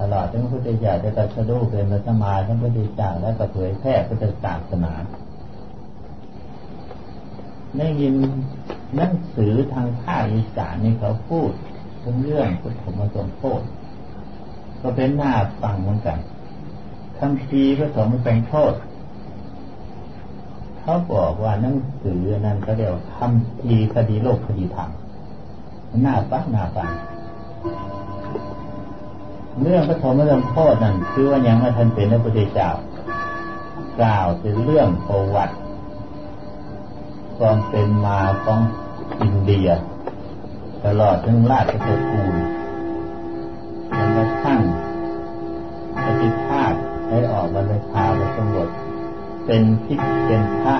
ตลอดทั้งพระพุทธเจ้าจะตรัสรู้เป็นพระสัมมาสัมพุทธเจ้าและเผยแพร่พุทธศาสนาได้ยินหนังสือทางภาคอีสานนี่เขาพูดถึงเรื่องพุทธมสมโพธิก็เป็นหน้าฟังเหมือนกันคำพีพระสงฆ์เป็นโทษเขาบอกว่าหนังสือนั้นก็เดี๋ยวคำพีคดีโลกคดีธรรมหน้าฟังหน้าฟังเรื่องพุทธมสมโพธินั้นคือว่ายังไม่ทันเป็นพระพุทธเจ้ากล่าวถึงเรื่องประวัติความเป็นมาของอินเดียตลอดถึงราชตระกูลจนกระทั่งปฏิภาคได้ออกบรรพาและสมบทเป็นภิกษุเป็นพระ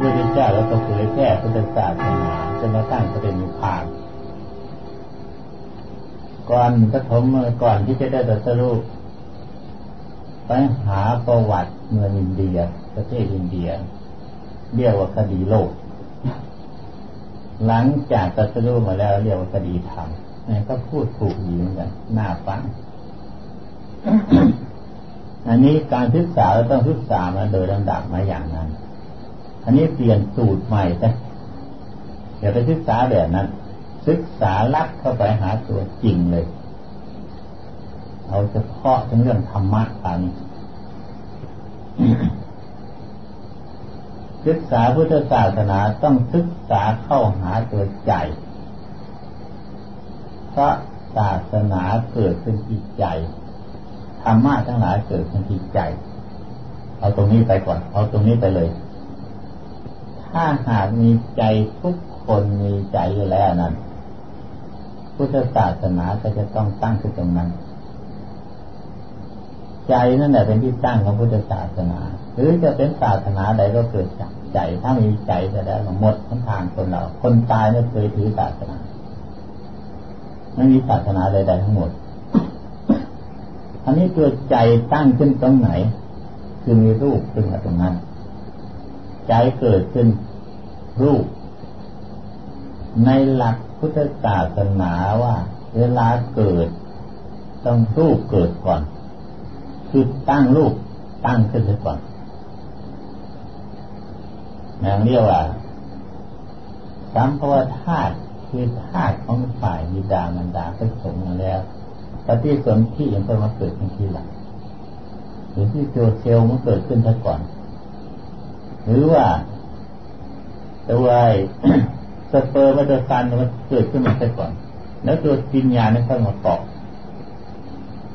พุทธเจ้าแล้วก็เผยแพร่พุทธศาสนาจนกระทั่งประเด็นนิพพานก่อนที่จะได้ตรัสรู้ไปหาประวัติเมืองอินเดียประเทศอินเดียเรียกว่าคดีโลกหลังจากตรัสรู้มาแล้วเรียกว่าคดีธรรมนี่ก็พูดถูกดีเหมือนกันน่าฟัง อันนี้การศึกษาเราต้องศึกษามาโดยลำดับมาอย่างนั้นอันนี้เปลี่ยนสูตรใหม่ซะอย่าไปศึกษาแบบนั้นศึกษาลักเข้าไปหาตัวจริงเลยเอาเฉพาะเรื่องธรรมะอันนี้ ศึกษาพุทธศาสนาต้องศึกษาเข้าหาตัวใจเพราะศาสนาเกิดขึ้นที่ใจธรรมะทั้งหลายเกิดขึ้นที่ใจเอาตรงนี้ไปก่อนเอาตรงนี้ไปเลยถ้าหากมีใจทุกคนมีใจอยู่แล้วนั้นพุทธศาสนาก็จะต้องตั้งขึ้นตรงนั้นใจนั่นแหละเป็นที่ตั้งของพุทธศาสนาหรือจะเป็นศาสนาใดก็เกิดจากใจถ้ามีใจจะได้หมดทั้งทางคนเราคนตายไม่เคยถือศาสนาไม่มีศาสนาใดๆทั้งหมด อันนี้ตัวใจตั้งขึ้นตรงไหนคือมีรูปขึ้นมาตรงนั้นใจเกิดขึ้นรูปในหลักพุทธศาสนาว่าเวลาเกิดต้องรูปเกิดก่อนคือตั้งรูปตั้งขึ้นก่อนอย่างเรียกว่าสัมภวธาตุคือธาตุของฝ่ายบิดามารดาผสมกันแล้วปฏิสนธิยังต้องมาเกิดขึ้นทีหลังหรือที่ตัวเซลล์มันเกิดขึ้นซะก่อนหรือว่าตัวสเปิร์มวัฏจักรมันเกิดขึ้นมาซะก่อนแล้วตัววิญญาณนั้นค่อยมาต่อ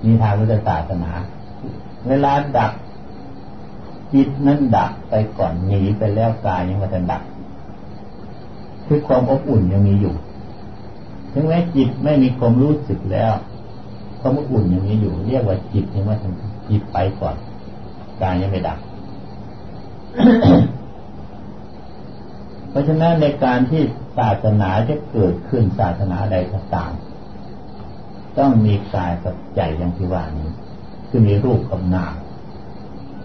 มีทางพุทธศาสนาเวลาดับจิตนั้นดับไปก่อนหนีไปแล้วกายยังไม่ทันดับคือความอบอุ่นยังมีอยู่ถึงแม้จิตไม่มีความรู้สึกแล้วความอบอุ่นยังมีอยู่เรียกว่าจิตยังไม่ทันจิตไปก่อนกายยังไม่ดับ เพราะฉะนั้นในการที่ศาสนาจะเกิดขึ้นศาสนาใดก็ตามต้องมีกายกับใจอย่างที่ว่านี้คือมีรูปกับนาม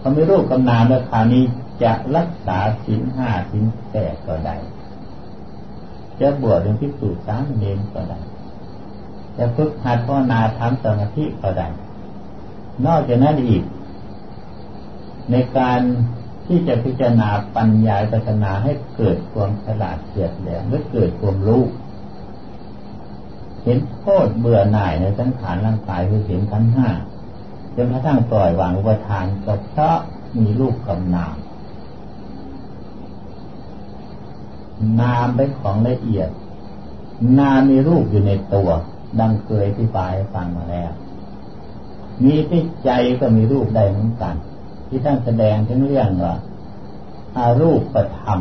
พอมีรูปกับนามแล้วคราวนี้จะรักษาศีลห้าศีลแปดก็ได้จะบวชเป็นภิกษุสามเณรก็ได้จะฝึกหัดภาวนาทำสมาธิก็ได้นอกจากนั้นอีกในการที่จะพิจารณาปัญญาปัญญาให้เกิดความฉลาดเฉลียวแหลมและเกิดความรู้เห็นโทษเบื่อหน่ายในสังขารร่างกายคือเห็นทั้งห้าจนกระทั่งปล่อยวางอุปทานก็เพราะมีรูปกับนามนามเป็นของละเอียดนามมีรูปอยู่ในตัวดังเคยอธิบายให้ฟังมาแล้วมีที่ใจก็มีรูปได้เหมือนกันที่ท่านแสดงถึงเรื่องว่าอารูปธรรม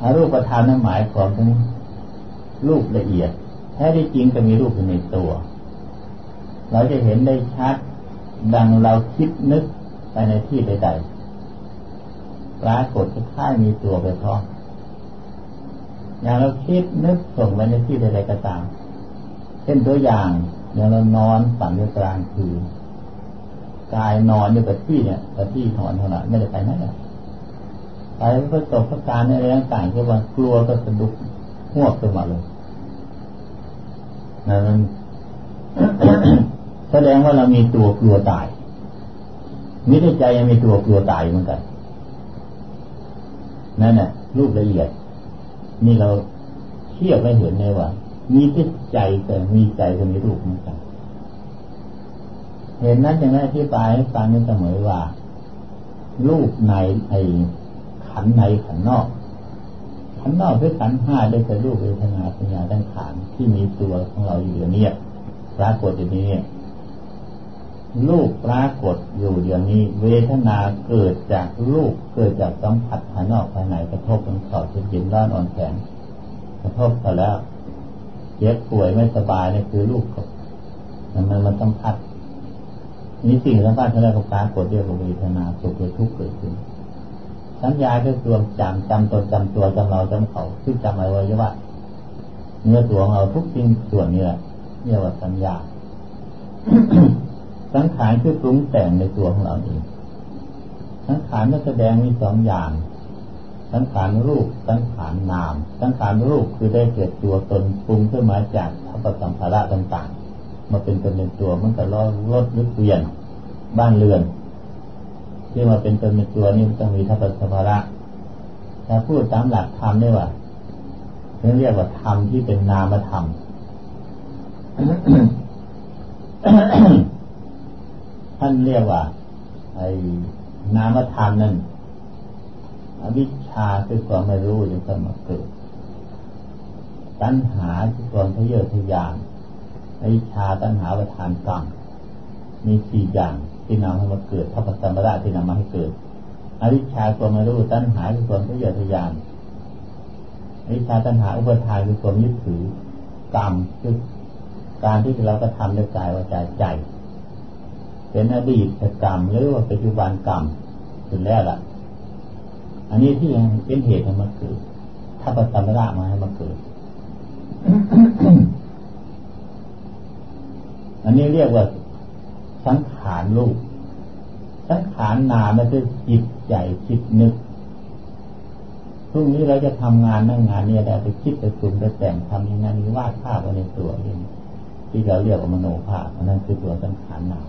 อารูปธรรมนั้นหมายความถึงรูปละเอียดแท้ที่จริงจะมีรูปอยู่ในตัวเราจะเห็นได้ชัดดังเราคิดนึกไปในที่ใดๆปรากฏที่ค่ายมีตัวไปพร้อมอย่างเราคิดนึกส่งไปในที่ใดๆก็ตามเช่นตัวอย่างอย่างเรานอนฝันอยู่กลางคืนกายนอนอยู่กับที่เนี่ยกับที่นอนเท่านั้นไม่ได้ไปไหนเลยไปเพื่อตกประการอะไรต่างๆที่ว่ากลัวก็สะดุ้งหัวขึ้นมาเลยนั่น แสดงว่าเรามีตัวกลัวตายมิในใจยังมีตัวกลัวตายเหมือนกันนั่นน่ะรูปละเอียดนี่เราเทียบไปเห็นเลยว่ามีแต่ใจแต่มีใจก็มีรูปเหมือนกันเห็นนั้นอย่างนั้นอธิบายให้ฟังเสมอว่ารูปในไอ้ขันในขันนอกขันนอกคือขันห้าได้แต่รูปเวทนาสัญญาสังขารที่มีตัวของเราอยู่เดี๋ยวนี้ปรากฏอยู่นี้รูปปรากฏอยู่เดี๋ยวนี้เวทนาเกิดจากรูปเกิดจากสัมผัสภายนอกภายในกระทบกันสอดเย็นร้อนอ่อนแข็งกระทบกันแล้วเจ็บป่วยไม่สบายนี่คือรูปมันต้องพัดนี่สิ่งสัมผัสอะไรก็ปรากฏเรียกว่าเวทนาสุขหรือทุกข์เกิดขึ้นสัญญาก็รวมจำตนจำตัวจำเราจำเขาซึ่งจำอวัยวะเนื้อตัวของเราทุกสิ่งส่วนนี้แหละเรียกว่าสัญญา สังขารคือปรุงแต่งในตัวของเราเองสังขารก็แสดงมีสองอย่างสังขารรูปสังขารนามสังขารรูปคือได้เกิดตัวตนปรุงขึ้นมาจากอัปปสัมภาระต่างๆมาเป็นตนเป็นตัวมันก็ล้อรถหรือเกวียนบ้านเรือนที่มาเป็นตนเป็นตัวนี่มันต้องมีอัปปสัมภาระถ้าพูดตามหลักธรรมได้ว่าเรียกว่าธรรมที่เป็นนามธรรม ท่านเรียกว่าไอ้นามธรรมนั่นอวิชชาคือความไม่รู้จึงจะมาเกิดตัณหาคือความทะเยอทะยานอวิชชาตัณหาประธานกรรมมีสี่อย่างที่นำให้มาเกิดทัพพสัมปราที่นำมาให้เกิดอวิชชาความไม่รู้ตัณหาคือความทะเยอทะยานอวิชชาตัณหาอุปทานคือความยึดถือกรรมคือการที่เราก็ทำด้วยกายวาจาใจเป็นอดีตกรรมหรือว่าปัจจุบันกรรมถึงแล้วล่ะอันนี้ที่เป็นเหตุให้มันเกิดถ้าปัจจัมระมาให้มันเกิด อันนี้เรียกว่าสังขารรูปสังขารนามมันคือจิตใหญ่จิตนึกพรุ่งนี้เราจะทำงานนั่งงานเนี่ยได้ไปคิดไปปรุงไปแต่งทำอย่างนั้นวาดภาพไว้ในตัวเองที่เราเรียกว่ามโนภาพนั่นคือตัวสังขารนาม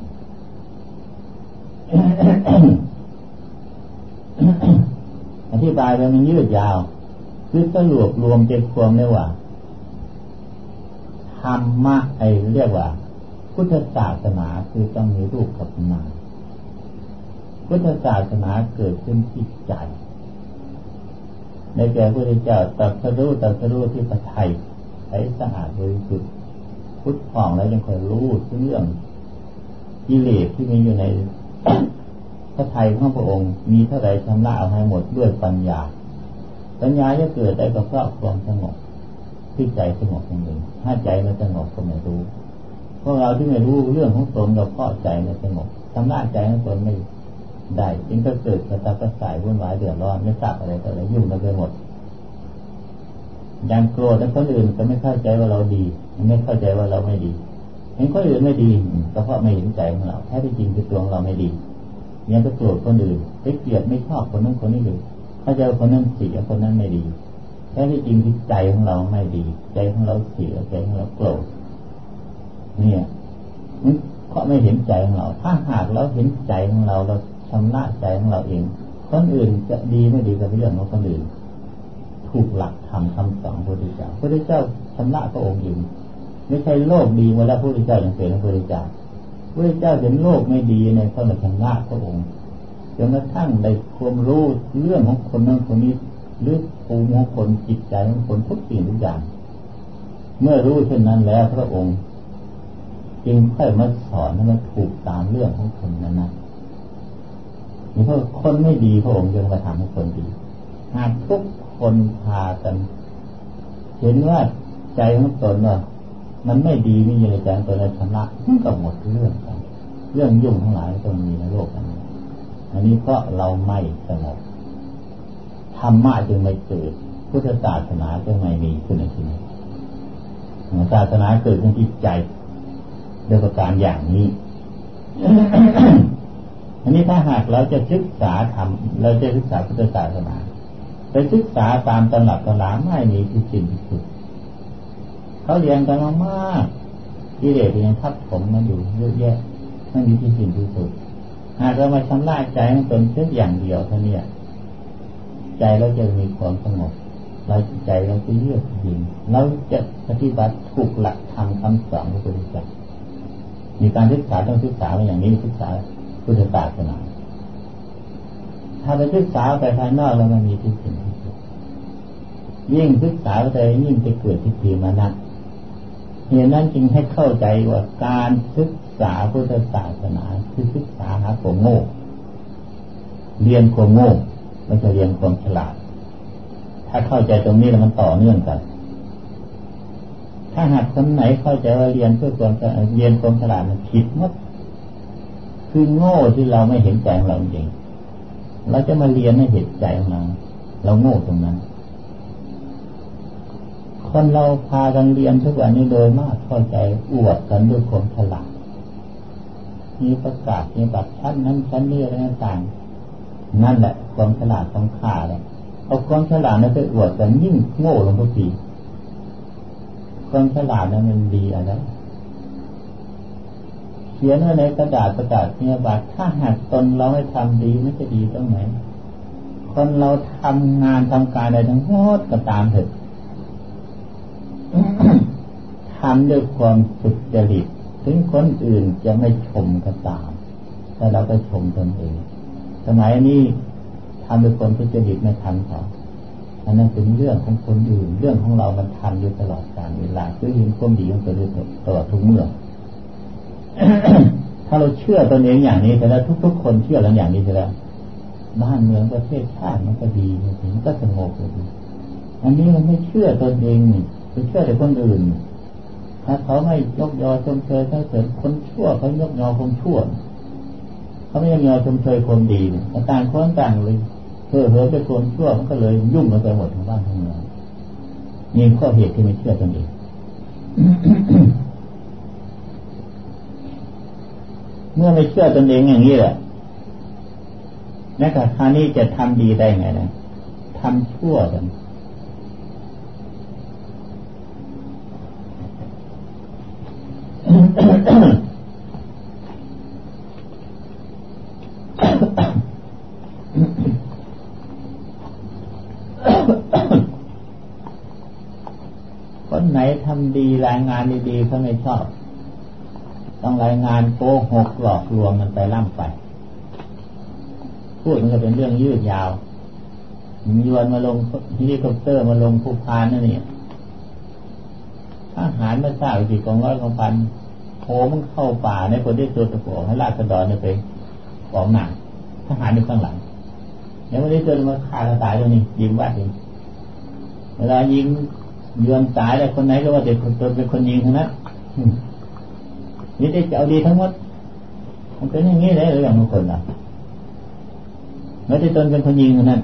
อธิบายไปมันยืดยาวคือสรุปรวมใจความเรียกว่าธรรมะไอเรียกว่าพุทธศาสนาคือต้องมีรูปกับนามพุทธศาสนาเกิดขึ้นที่ใจในแก่พระพุทธเจ้าตรัสรู้ที่ประทัยใช้สะอาดบริสุทธิ์พุทธผ่องแล้วยังคอยรู้เรื่องกิเลสที่มีอยู่ในพระทัยของพระองค์มีเท่าไรชำระเอาให้หมดด้วยปัญญาจะเกิดได้ก็เพราะความสงบที่ใจสงบนั่นเองถ้าใจมันสงบก็ไม่รู้พวกเราที่ไม่รู้เรื่องของตนเราเพราะใจมันสงบชำระใจของตนไม่ได้จึงจะเกิดกระตับกระส่ายวุ่นวายเดือดร้อนไม่ทราบอะไรต่ออะไรยุ่งกันไปหมดยังโกรธแล้วคนอื่นก็ไม่เข้าใจว่าเราดีไม่เข้าใจว่าเราไม่ดีเห็นคนอื่นไม่ดีก็เพราะไม่เห็นใจของเราแท้ที่จริงคือตัวเราไม่ดียังไปโกรธคนอื่นไปเกลียดไม่ชอบคนนั้นคนนี้เลยถ้าเจอคนนั้นเสียคนนั้นไม่ดีแท้ที่จริงที่ใจของเราไม่ดีใจของเราเสียใจของเราโกรธเนี่ยเพราะไม่เห็นใจของเราถ้าหากเราเห็นใจของเราเราชำระใจของเราเองคนอื่นจะดีไม่ดีก็เป็นเรื่องของคนอื่นถูกหลักธรรมคำสอนพระพุทธเจ้าพระพุทธเจ้าชำระพระองค์เองไม่ใช่โลกดีมาแล้วพระพุทธเจ้าอย่างเป็นพระพุทธเจ้าพระเจ้าเห็นโลกไม่ดีในพระราชธรรมราชพระองค์จนกระทั่งได้ความรู้เรื่องของคนนั้นคนนี้หรือภูมิของคนจิตใจของคนทุกสิ่งทุกอย่างเมื่อรู้เช่นนั้นแล้วพระองค์จึงค่อยมาสอนให้มันถูกตามเรื่องของคนนั้นนะนี่เพราะคนไม่ดีพระองค์ยังมาทำให้คนดีหากทุกคนพากันเห็นว่าใจของตนว่ามันไม่ดีไม่อยู่ในใจตัวเราชำระมันก็หมดเรื่องยุ่งทั้งหลายตรงนี้ในโลกนี้อันนี้เพราะเราไม่สงบธรรมะจึงไม่เกิดพุทธศาสนาจึงไม่มีขึ้นในที่นี้ศาสนาเกิดขึ้นที่ใจโดยประการอย่างนี้ อันนี้ถ้าหากเราจะศึกษาธรรมเราจะศึกษาพุทธศาสนาไปศึกษาตามตำรับตำราไม่มีที่จริงที่สุดเขาเรียนกันมาก กิเลสยังทับถมมันอยู่เยอะแยะไม่มีที่สิ้นที่สุดหากเรามาชำระใจมันเป็นเพียงอย่างเดียวเท่านี้ใจเราจะมีความสงบเราใจเราจะเยือกเย็นเราจะปฏิบัติถูกหลักธรรมคำสอนของพระพุทธเจ้ามีการศึกษาต้องศึกษาอย่างนี้ศึกษาพุทธศาสนาถ้าไปศึกษาไปภายนอกแล้วมันมีที่สิ้นที่สุดยิ่งศึกษาไปยิ่งจะเกิดทิฏฐิมานะเหตุนั้นจึงให้เข้าใจว่าการศึกษาพุทธศาสนาคือศึกษาหาความโง่เรียนความโง่ไม่ใช่เรียนความฉลาดถ้าเข้าใจตรงนี้แล้วมันต่อเนื่องกันถ้าหากคนไหนเข้าใจว่าเรียนเพื่อความเรียนความฉลาดมันผิดหมดคือโง่ที่เราไม่เห็นใจของเราจริงเราจะมาเรียนให้เห็นใจของเราเราโง่ตรงนั้นคนเราพากันเรียนทุกวันนี้โดยมากเข้าใจอวดกันด้วยความฉลาดมีประกาศมีบัตรชั้นนั้นชั้นนี้อะไรต่างๆนั่นแหละความฉลาดของข้าเลยเอาความฉลาดนั้นไปอวดกันยิ่งโง่ลงทุกทีความฉลาดนั้นมันดีอะไรเขียนไว้ในกระดาษประกาศนียบัตรถ้าหากตนเราไม่ทำดีมันจะดีตรงไหนคนเราทำงานทำการอะไรทั้งหมดก็ตามเถิดทำด้วยความสุจริตถึงคนอื่นจะไม่ชมก็ตามแต่เราก็ชมตนเองสมัยนี้ทำด้วยความสุจริตไม่ทำเขาอันนั้นเป็นเรื่องของคนอื่นเรื่องของเรามันทำอยู่ตลอดกาลเวลาด้วยเห็นความดีของตัวเองตลอดทุกเมื่อ ถ้าเราเชื่อตนเองอย่างนี้แต่แล้วทุกๆคนเชื่อเราอย่างนี้แต่แล้วบ้านเมืองประเทศชาติมันก็ดีมันก็สงบเลยอันนี้มันไม่เชื่อตนเองไปเชื่อแต่คนอื่นถ้าเขาไม่ยกยอชมเชยถ้าเกิดคนชั่วเขายกยอคนชั่วเขาไม่ยกยอชมเชยคนดีต่างคนต่างเลยเผลอไปคนชั่วมันก็เลยยุ่งกันไปหมดทั้งบ้านทั้งเมืองมีข้อเหตุที่ไม่เชื่อตนเอง เมื่อไม่เชื่อตนเองอย่างนี้แหละแม้กระทั่งนี้จะทำดีได้ไงนะทำชั่วกันคนไหนทำดีรายงานดีๆเขาไม่ชอบต้องรายงานโกหกหลอกลวงมันไปล่ำไปพูดมันก็เป็นเรื่องยืดยาวมีวันมาลงเฮลิคอปเตอร์มาลงภูพานนั่นเนี่ยอาหารมาสร้างสิกองร้อยกองพันโผล่มันเข้าป่าในคนที่ตัวตะโกให้ราษฎรเนี่ยไปของหนักทหารอยู่ข้างหลังแล้ววันนี้เจอมาฆ่าตายตัวนี้ยิงวัดเองเวลายิงเยือนตายแล้วคนไหนก็ว่าเด็กคนตัวเป็นคนยิงทั้งนั้นนี่ได้จะเอาดีทั้งหมดมันเป็นอย่างนี้เลยหรืออย่างบางคนล่ะไม่ได้ตนเป็นคนยิงทั้งนั้น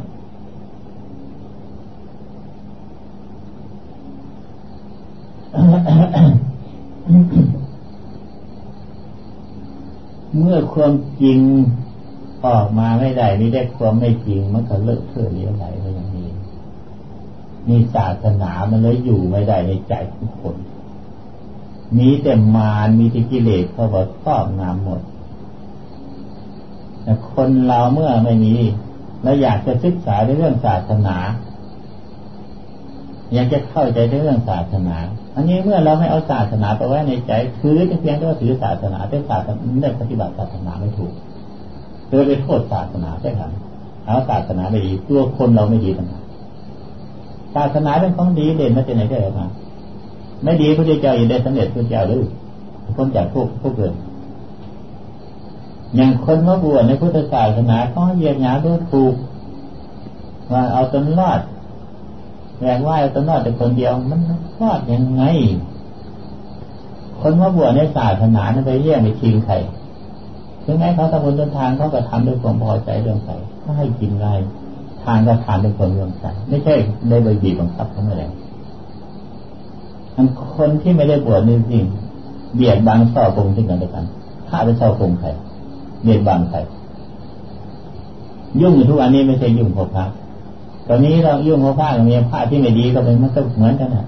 เมื่อความจริงออกมาไม่ได้นี่ได้ความไม่จริงมันก็เลอะเทอะเลี้ยวไหลไปอย่างนี้นี่ศาสนามันเลยอยู่ไม่ได้ในใจทุกคนมีแต่มารมีแต่กิเลสเข้ามาครอบงำหมดแต่คนเราเมื่อไม่มีและอยากจะศึกษาในเรื่องศาสนาอยากจะเข้าใจในเรื่องศาสนาอันนี้เมื่อเราไม่เอาศาสนาไปไว้ในใจถือเพียงแต่ว่าถือศาสนาเป็นศาสนาไม่ปฏิบัติศาสนาไม่ถูกโดยไปโทษศาสนาใช่ไหมเอาศาสนาไม่ดีตัวคนเราไม่ดีต่างหากศาสนาเป็นของดีเด่นมาจากไหนก็ได้มาไม่ดีพระเจ้าอยู่ได้สำเร็จพระเจ้าหรือคนจากพวกเกิดอย่างคนมาบวชในพุทธศาสนาเขาเยียดหยามดูถูกว่าเอาตนรอดแรงว่าเอาตนรอดแต่คนเดียวมันรอดยังไงคนมาบวชในศาสนานั้นไปแย่งไปชิงใครถึงแม้เขาทำบุญทานเขาก็ทำด้วยความพอใจเรื่องใสถ้าให้กินอะไรทานก็ทานด้วยความเรื่องใสไม่ใช่ได้ใบบีบบังคับเขาไม่ได้คนที่ไม่ได้บวชนี่จริงเบียดบังส่อโกงซึ่งกันและกันฆ่าไปส่อโกงใครเบียดบังใครยุ่งอยู่ทุกวันนี้ไม่ใช่ยุ่งของพระตอนนี้เรายุ่งของพระเรามีพระที่ไม่ดีก็เป็นมันก็เหมือนกันนะ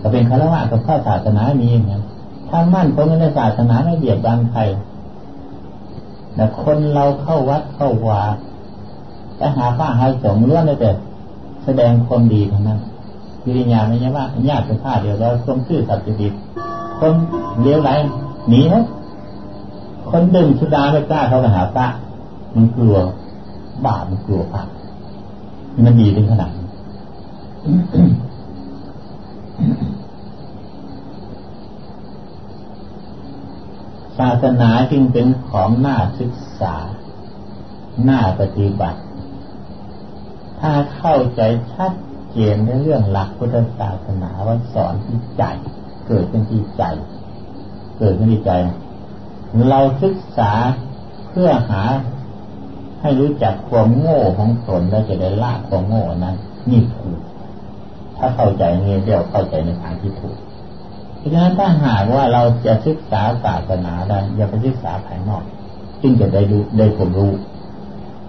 ก็เป็นฆราวาสกับข้าศาสนามีอย่างนั้นท ท่านมั่นคงในศาสนาไม่เบียดบังใครแต่คนเราเข้าวัดเข้าวาไปหาพระหาสงฆ์ล้วนเลยแต่แสดงความดีทั้งนั้นวิริยะไม่ใช่ว่าญาติเป็นข้าเดียวเราความซื่อสัตย์จริตคนเลี้ยวไหลหนีฮะคนดื่มสุราไม่กล้าเข้าไปหาพระมันกลัวบาปมันกลัวพระมันดีถึงขนาดศาสนาจึงเป็นของน่าศึกษาน่าปฏิบัติถ้าเข้าใจชัดเจนในเรื่องหลักพุทธศาสนาว่าสอนที่ใจเกิดเป็นที่ใจเกิดเป็นที่ใจเราศึกษาเพื่อหาให้รู้จักความโง่ของตนแล้วจะได้ละความโง่นั้นนี่ถูกถ้าเข้าใจงี้เดี๋ยวเข้าใจในทางที่ถูกเพราะฉะนั้นถ้าหากว่าเราจะศึกษาศาสนาได้อย่าไปศึกษาภายนอกจึงจะได้รู้ได้ความรู้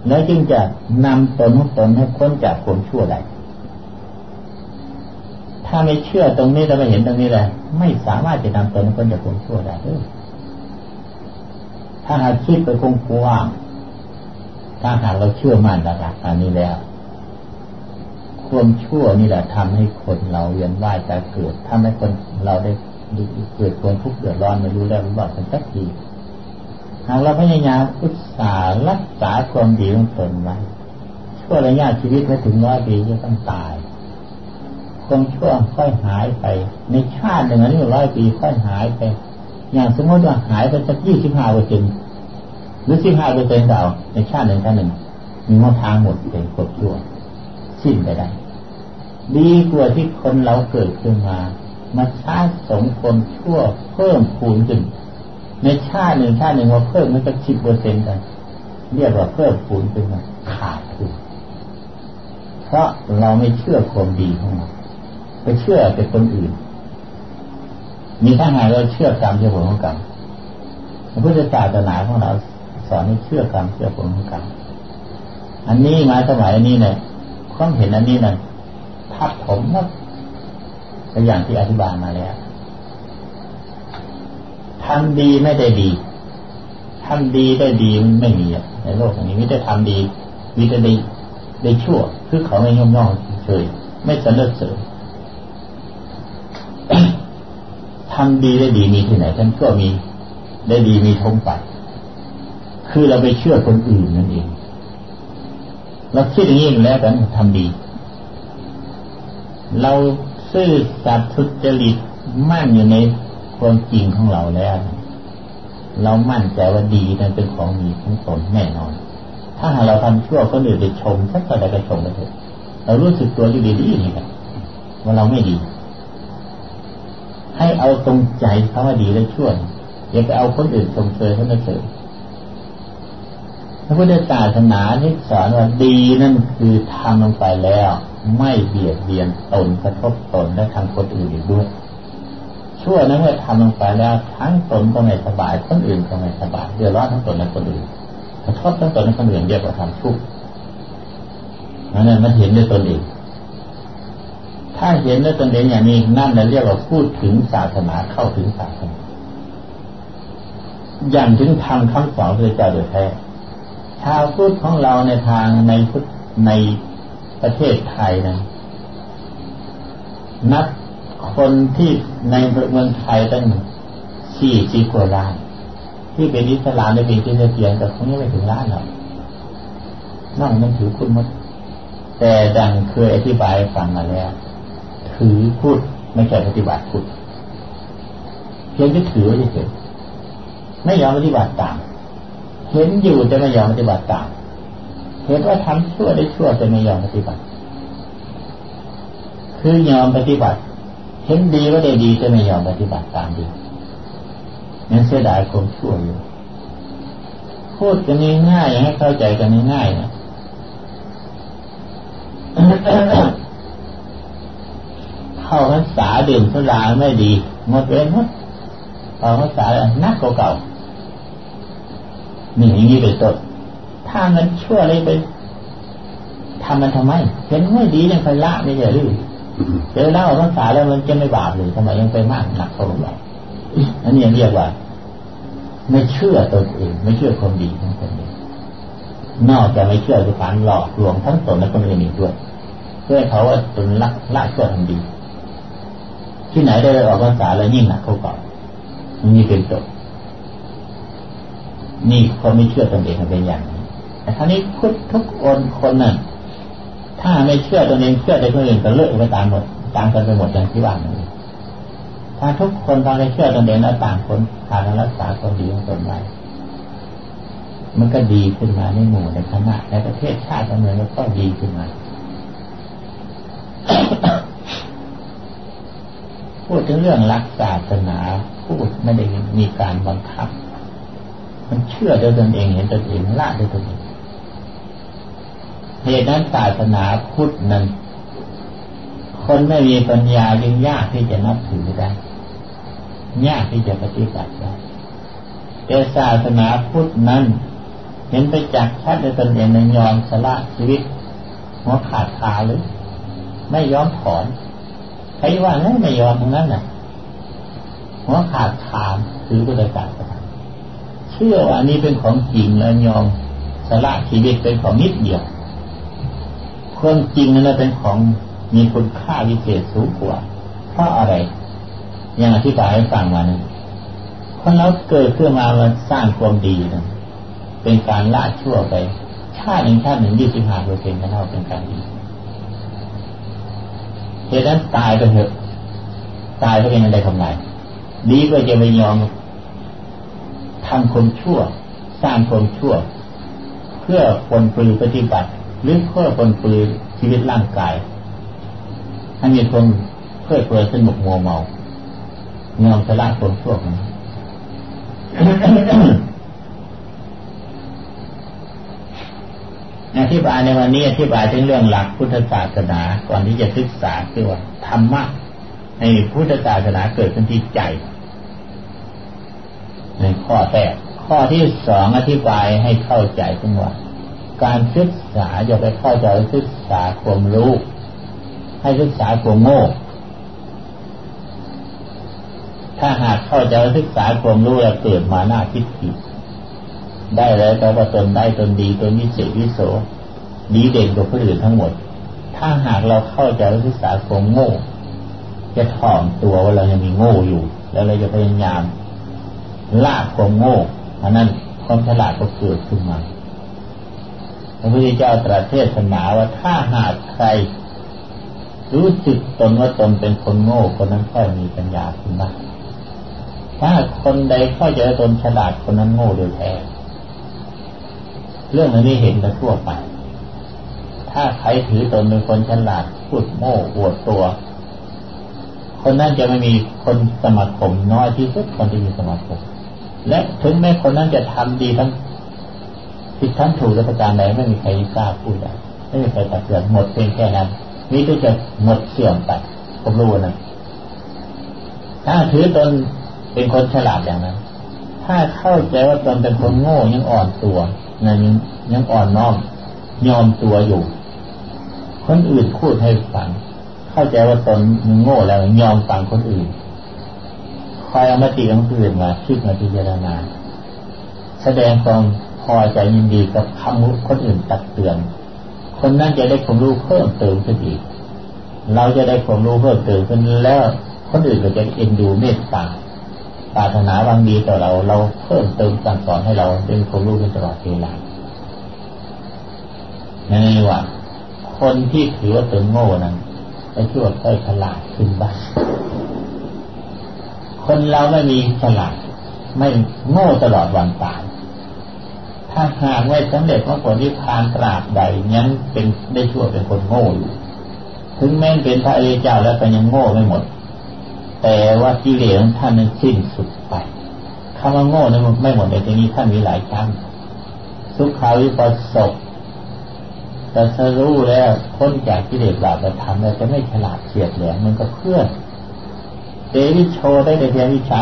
แล้วจึงจะนำตนให้พ้นจากความชั่วได้ถ้าไม่เชื่อตรงนี้ถ้าไม่เห็นตรงนี้เลยไม่สามารถจะนำตนให้พ้นจากความชั่วได้ถ้าหากคิดไปคงกว้างถ้าหากเราเชื่อมั่นหลักการนี้แล้วความชั่วนี่แหละทำให้คนเราเวียนว่ายตายเกิดทำให้คนเราได้เกิดความทุกข์เดือดร้อนไม่รู้แล้วไม่บอกกันสักทีหากเราพยายามอุตส่าห์รักษาความดีของตนไว้ชั่วระยะชีวิตไม่ถึง100 ปีจะต้องตายความชั่วค่อยหายไปในชาติหนึ่งอันนี้100 ปีค่อยหายไปอย่างสมมติว่าหายไปสัก 25% หรือ 15% เอาในชาติหนึ่งชาติหนึ่งมีมรรคทางหมดเป็นความชั่วสิ้นไปได้ดีกว่าที่คนเราเกิดขึ้นมาสะสมความชั่วเพิ่มพูนขึ้นในชาติหนึ่งว่าเพิ่มมันจะ 10% กันเรียกว่าเพิ่มพูนขึ้นมาขาดทุนเพราะเราไม่เชื่อความดีของเราไปเชื่อแต่คนอื่นมีทางไหนเราเชื่อกรรมเชื่อผลของกรรมพระพุทธศาสนาของเราสอนให้เชื่อกรรมเชื่อผลของกรรมอันนี้มาสมัยนี้เนี่ยความเห็นอันนี้นะทับถมหมดอย่างที่อธิบายมาแล้วทำดีไม่ได้ดีทำดีได้ดีไม่มีในโลกนี้มิได้ทำดีมิได้ดีได้ชั่วคือเขาไม่ย่องๆเฉยไม่สรรเสริญ ทำดีได้ดีมีที่ไหนท่านก็มีได้ดีมีทงปัดคือเราไปเชื่อคนอื่นนั่นเองเราคิดอย่างนี้แล้วกันทำดีเราซื่อสัตย์ทุจริตมั่นอยู่ในความจริงของเราแล้วเรามั่นใจว่าดีนั้นเป็นของดีของตนแน่นอนถ้าหากเราทำชั่วคนอื่นจะชมสักแต่จะชมก็เถอะเรารู้สึกตัวอยู่ดีๆนี่แหละว่าเราไม่ดีให้เอาตรงใจเขาว่าดีและชั่วอย่าไปเอาคนอื่นชมเชยเขาไม่เถอะพระพุทธศาสนาที่สอนว่าดีนั่นคือทำลงไปแล้วไม่เบียดเบียนตนกระทบตนและทางคนอื่นด้วยชั่วนั้นเมื่อทำลงไปแล้วทั้งตนก็ไม่สบายคนอื่นก็ไม่สบายเดือดร้อนทั้งตนและคนอื่นกระทบทั้งตนและคนอื่นเรียกว่าทำชั่วนั่นมันเห็นด้วยตนเองถ้าเห็นด้วยตนเองอย่างนี้นั่นเราเรียกว่าพูดถึงศาสนาเข้าถึงศาสนาอย่างถึงทำคำสอนโดยใจโดยแท้ชาวพุทธของเราในทางในพุทธในประเทศไทยนะนับคนที่ในเมืองไทยตั้ง40 กว่าล้านที่เป็นอิสลามในเป็นคริสเตียนแต่คงไม่ถึงล้านหรอกนั่งมันถือคุณหมดแต่ดังเคยอธิบายฟังมาแล้วถือพุทธไม่ใช่ปฏิบัติพุทธเพียงแค่ถือเฉยๆไม่ยอมปฏิบัติตามเห็นอยู่แต่ไม่ยอมปฏิบัติตามเห็นว่าทำชั่วได้ชั่วแต่ไม่ยอมปฏิบัติคือยอมปฏิบัติเห็นดีว่าได้ดีแต่ไม่ยอมปฏิบัติตามดีนั่นเสียดายความชั่วอยู่พูดกันง่ายๆให้เข้าใจกันง่ายๆนะ เข้าพรรษาดื่มสุราไม่ดีหมดเวรหมดเข้าพรรษานักเก่านี่อย่างนี้เป็นต้นถ้ามันชั่วเลยไปทำมันทำไมเห็นไม่ดียังไปละไม่ใช่หรือเจอเล่าภาษาแล้วมันจะไม่บาปหรือทำไมยังไปมากหนักเท่าไหร่ นั่นยังเรียกว่าไม่เชื่อตนเองไม่เชื่อความดีของตนเองนอกจากไม่เชื่อคือฝันหลอกลวงทั้งตนและคนอื่นอีกด้วยเพื่อเขาว่าตนละเชื่อทำดีที่ไหนได้ออกภาษาแล้วยิ่งหนักเข้าก่อนนี่เป็นต้นนี่เขาไม่เชื่อตนเองเป็นอย่างนี้แต่คราวนี้ทุกคนน่ะถ้าไม่เชื่อตนเองเชื่อแต่คนอื่นก็เลิกไปตามหมดตามกันไปหมดอย่างที่ว่านี้ถ้าทุกคนพอได้เชื่อตนเองแล้วต่างคนต่างรักษาความดีของตนไว้มันก็ดีขึ้นมาในหมู่ในคณะในประเทศชาติเมืองก็ดีขึ้นมาพูดถึงเรื่องรักศาสนาพูดไม่ได้มีการบังคับมันเชื่อด้วยตนเองเห็นตนเองละด้วยตนเองเหตุนั้นศาสนาพุทธนั้นคนไม่มีปัญญายิ่งยากที่จะนับถือได้ยากที่จะปฏิบัติได้แต่ศาสนาพุทธนั้นเห็นไปจากชัดด้วยตนเองในยอมสละชีวิตหัวขาดขาหรือไม่ยอมถอนใครว่านั้นไม่ยอมทั้งนั้นน่ะหัวขาดขาถือพุทธศาสนาเชื่อว่านี้เป็นของจริงและยอมสละชีวิตเป็นของนิดเดียวความจริงนั้นเป็นของมีคุณค่าวิเศษสูงกว่าเพราะอะไรอย่างอธิบายให้ฟังมานั้นคนเราเกิดขึ้นมามันสร้างความดีนะเป็นการละชั่วไปชาติหนึ่ง25%ก็เท่าเป็นการดีเหตุนั้นตายไปเถอะตายไปเป็นอะไรทำลายดีก็จะไม่ยอมทำความชั่วสร้างความชั่วเพื่อคนปลือปฏิบัติหรือเพื่อคนปลือชีวิตร่างกายอันนี้คนเพื่อเพื่อสนุกมัวเมายอมสละความชั่วนั้น อธิบายในวันนี้อธิบายถึงเรื่องหลักพุทธศาสนาก่อนที่จะศึกษาคือว่าธรรมะในพุทธศาสนาเกิดขึ้นที่ใจในข้อแรกข้อที่สองอธิบายให้เข้าใจถึงว่าการศึกษาอย่าไปเข้าใจศึกษาความรู้ให้ศึกษาความโง่ถ้าหากเข้าใจศึกษาความรู้แล้วเกิดมาหน้าทิฏฐิได้แล้วแต่ว่าตนได้ตนดีตนวิเศษวิโสดีเด่นกว่าคนอื่นทั้งหมดถ้าหากเราเข้าใจศึกษาความโง่จะถ่อมตัวว่าเรายังมีโง่อยู่แล้วเราจะพยายามลากความโง่อันนั้นความฉลาดก็เกิดขึ้นมาพระพุทธเจ้าตรัสเทศนาว่าถ้าหากใครรู้สึกตนว่าตนเป็นคนโง่คนนั้นค่อยมีปัญญาขึ้นมาถ้าคนใดเข้าใจตนฉลาดคนนั้นโง่โดยแท้เรื่องนี้เห็นกันทั่วไปถ้าใครถือตนเป็นคนฉลาดพูดโง่อวดตัวคนนั้นจะไม่มีคนสมาคมน้อยที่สุดคนที่มีสมาคมและถึงแม้คนนั้นจะทำดีทั้งผิดทั้งถูกและประการใดไม่มีใครกล้าพูดได้ไม่มีใครตักเตือนหมดเพียงแค่นั้นนี่ก็จะหมดเสื่อมไปผมรู้นะถ้าถือตนเป็นคนฉลาดอย่างนั้นถ้าเข้าใจว่าตนเป็นคนโง่ยังอ่อนตัวยังอ่อนน้อมยอมตัวอยู่คนอื่นพูดให้ฟังเข้าใจว่าตนโง่แล้วยอมฟังคนอื่นคอยเอามาตีของคนอื่นมาคิดมาพิจารณาแสดงความพอใจยินดีกับคำคนอื่นตักเตือนคนนั้นจะได้ความรู้เพิ่มเติมขึ้นอีกเราจะได้ความรู้เพิ่มเติมขึ้นแล้วคนอื่นก็จะเอ็นดูเมตตาปรารถนาหวังดีต่อเราเราเพิ่มเติมสั่งสอนให้เราเป็นความรู้ขึ้นตลอดเวลานี่ว่าคนที่ถือว่าตนโง่นั้นไปคิดว่าค่อยฉลาดขึ้นบ้างคนเราไม่มีฉลาดไม่โง่ตลอดวันตายถ้าหากไม่สำเร็จมรรคผลนิพพานตราบใดยังเป็นได้ชั่วเป็นคนโง่อยู่ถึงแม้เป็นพระอริยเจ้าแล้วก็ยังโง่ไม่หมดแต่ว่ากิเลสท่านนั้นสิ้นสุดไปคำว่าโง่นั้นไม่หมดในที่นี้ท่านมีหลายชั้นสุขาวิปัสสกแต่สรู้แล้วพ้นจากกิเลสบาปและธรรมแล้วจะไม่ฉลาดเฉียดแหลมมันก็เพื่อนเตวิโชได้แต่เพียงวิชา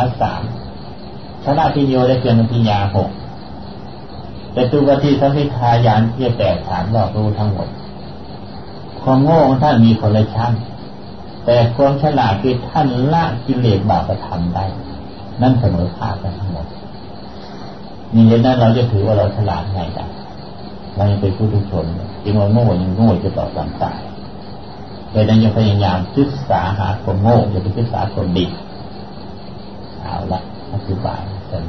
3ชนะพิโยได้เพียงปัญญา6แต่ตุปฏิสัมภิทายานที่แตกฐานรอบรู้ทั้งหมดความโง่ของท่านมีคนละชั้นแต่ความฉลาดที่ท่านละกิเลสบาปธรรมได้ นั่นเสมอภาคกันทั้งหมดนี่ฉะนั้นเราจะถือว่าเราฉลาดไงกันเรายังเป็นผู้ทุชนจริงเราโง่ยังโง่จะต่อความตายดังนั้นยังพยายามศึกษาหาคนโง่อย่าไปศึกษาคนดีเอาละอธิบายกัน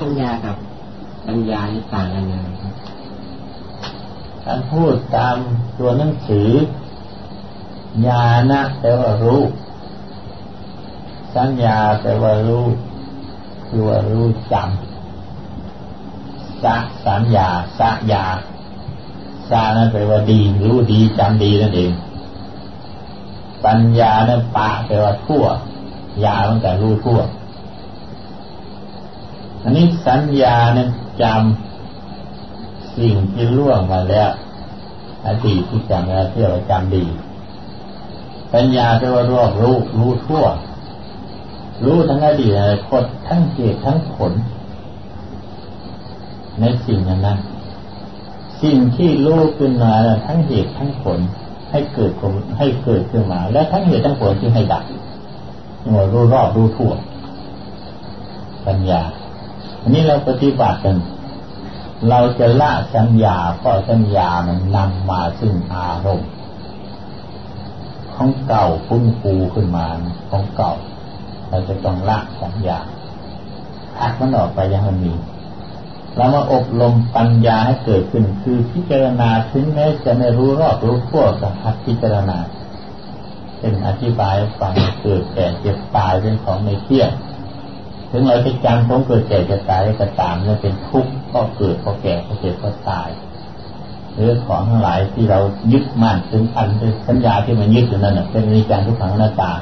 ปัญญากับปัญญานี่ต่างกันยังไงครับการพูดตามตัวหนังสือญาณะแปลว่ารู้สัญญาแปลว่ารู้คือว่ารู้จำสัญญาสัญญาสานั่นแปลว่าดีรู้ดีจำดีนั่นเองปัญญานั่นปะแปลว่าทั่วยาตั้งแต่รู้ทั่วอันนี้สัญญานั้นจำสิ่งที่ล่วงมาแล้วอดีตที่จำแล้วเที่ยวจำดีปัญญาแปลว่ารอบรู้รู้ทั่วรู้ทั้งอดีตอนาคตทั้งเหตุทั้งผลในสิ่งนั้นสิ่งที่รู้ขึ้นมาทั้งเหตุทั้งผลให้เกิดขึ้นมาและทั้งเหตุทั้งผลที่ให้ดับรู้รอบรู้ทั่วปัญญาอันนี้เราปฏิบัติกันเราจะละสัญญาเพราะสัญญามันนำมาซึ่งอารมณ์ของเก่าพุ่งปูขึ้นมาของเก่าเราจะต้องละสัญญาหักมันออกไปยังมันมีแล้วมาอบรมปัญญาให้เกิดขึ้นคือพิจารณาถึงแม้จะไม่รู้รอบรู้ทั่วกับหัดพิจารณาเป็นอธิบายฟังเกิดแก่เจ็บตายเป็นของไม่เที่ยงถึงเราจะจำของเกิดแก่เจ็บตายก็ตามนั่นเป็นทุกข์ก็เกิดก็แก่ก็เจ็บก็ตายเรื่องของทั้งหลายที่เรายึดมั่นถึงอันเป็นสัญญาที่มันยึดอยู่นั่นเป็นอนิจจังทุกขังอนัตตา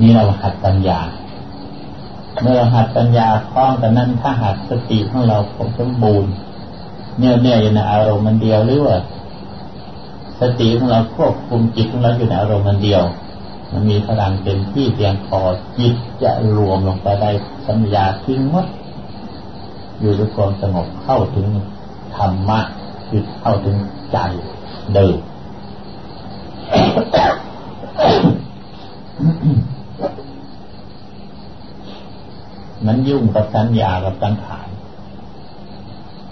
นี่เราหัดปัญญาเมื่อหัดปัญญาคล้องกันนั้นถ้าหัดสติของเราผมสมบูรณ์เนี่ยอยู่ในอารมณ์มันเดียวหรือว่าสติของเราควบคุมจิตของเราอยู่ในอารมณ์มันเดียวมันมีพลังเต็มที่เพียงพอจิตจะรวมลงไปได้สัญญาทิ้งหมดอยู่ด้วยความสงบเข้าถึงธรรมะจิตเข้าถึงใจเดิม มันยุ่งกับสัญญากับสังขาร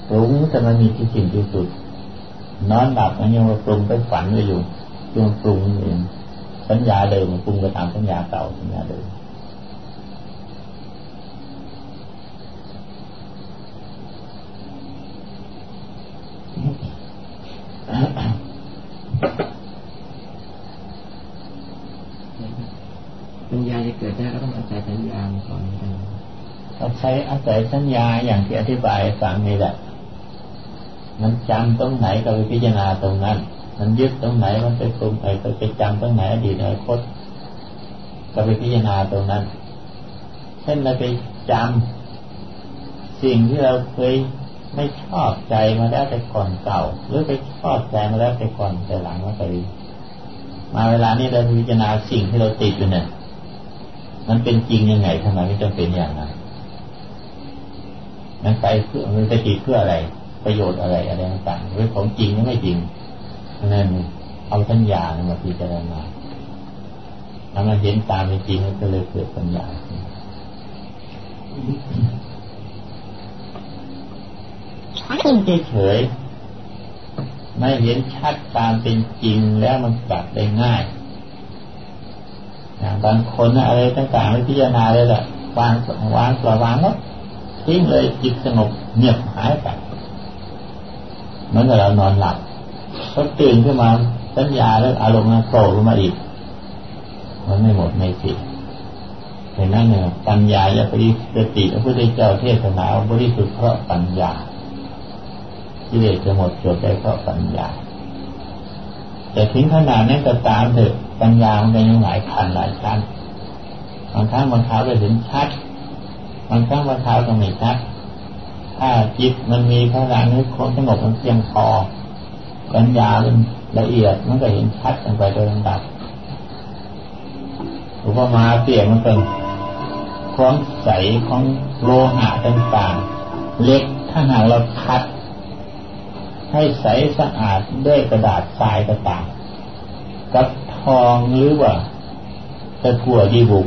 ปรุงแต่มันมีที่สิ่งที่สุดนอนหลับมันยังมาปรุงไปฝันเลยอยู่ยังปรุงเองสัญญาเดิมมันปรุงไปตามสัญญาเก่าสัญญาเดิมปัญญาจะเกิดได้ก็ต้องอาศัยสัญญาก่อนเราใช้อาศัยสัญญาอย่างที่อธิบายฟังนี่แหละมันจำตรงไหนก็ไปพิจารณาตรงนั้นมันยึดตรงไหนมันไปปรุงไปก็ไปจำตรงไหนอดีตอนาคตก็ไปพิจารณาตรงนั้นเช่นเราไปจำสิ่งที่เราเคยไม่ชอบใจมาแล้วแต่ก่อนเก่าหรือไปชอบใจมาแล้วแต่ก่อนแต่หลังมาแต่มาเวลานี้เราพิจารณาสิ่งที่เราติดอยู่เนี่ยมันเป็นจริงยังไงทำไมไม่จำเป็นอย่างนั้นมันไปเพื่อมันจะติดเพื่ออะไรประโยชน์อะไรอะไรต่างๆหรือของจริงหรือไม่จริงนั่นเอาสัญญามาพิจารณาแล้วมันเห็นตามเป็นจริงมันก็เลยเกิดปัญญาเฉยๆไม่เห็นชัดตามเป็นจริงแล้วมันกลับได้ง่ายบางคนอะไรต่างๆไม่พิจารณาเลยแหละวางปล่อยวางแล้วทิ้งเลยจิตสงบเงียบหายไปเหมือนกับเรานอนหลับพอตื่นขึ้นมาสัญญาแล้วอารมณ์มันโผล่ขึ้นมาอีกมันไม่หมดไม่สิ้นเห็นไหมเนี่ยปัญญาญาปริสติพระพุทธเจ้าเทศนาบริสุทธิ์เพราะปัญญากิเลสจะหมดจดได้เพราะปัญญาแต่ทิ้งขนาดนั้นก็ตามเถอะปัญญามันเป็นหลายขั้นหลายชั้นบางครั้งบางคราวก็เห็นชัดบางครั้งบางคราวก็ไม่ชัดถ้าจิตมันมีพลังนึกความสงบมันเพียงพอปัญญามันละเอียดมันก็เห็นชัดลงไปโดยลำดับอุปมาเปรียบมันเป็นความใสของโลหะต่างๆเล็กถ้าหากเราคัด ให้ใสสะอาดด้วยกระดาษทรายก็ตามกับทองหรือว่าตะกั่วดีบุก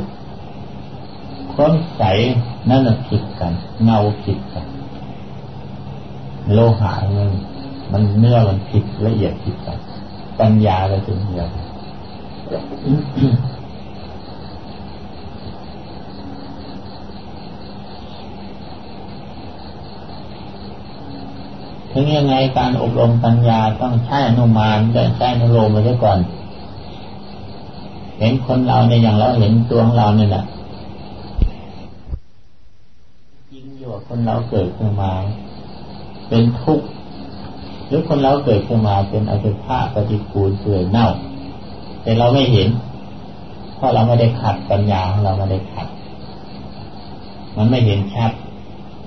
ความใสนั่นน่ะผิดกันเงาผิดกันโลหะมันเนื้อมันผิดละเอียดผิดกันปัญญาเราจึงเหี่ยวถึงยังไงการอบรมปัญญาต้องใช้อนุมานได้ใช้อนุโลมมาด้วยก่อนเห็นคนเราในอย่างเราเห็นตัวของเราเนี่ยแหละจริงอยู่ว่าคนเราเกิดขึ้นมาเป็นทุกข์หรือคนเราเกิดขึ้นมาเป็นอสุภะปฏิกูลเสื่อมเน่าแต่เราไม่เห็นเพราะเราไม่ได้ขัดปัญญาของเราไม่ได้ขัดมันไม่เห็นชัด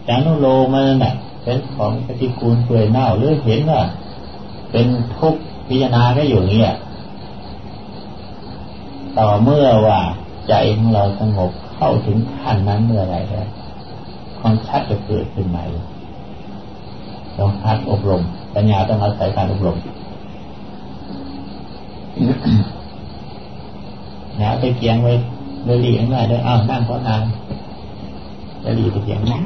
แต่อนุโลมมันน่ะเป็นของปฏิกูลเสื่อมเน่าหรือเห็นว่าเป็นทุกข์พิจารณาก็อยู่นี่แหละต่อเมื่อว่าใจของเราสงบเข้าถึงขั้นนั้นเมื่อไรแล้วความชัดจะเกิดขึ้นไหมต้องพักอบรมปัญญาต้องอาศัยการอบรม นะไปเกียงไว้เลยดีง่ายเลยอ้าวนั่งเพราะนานเลยดีไปเกียง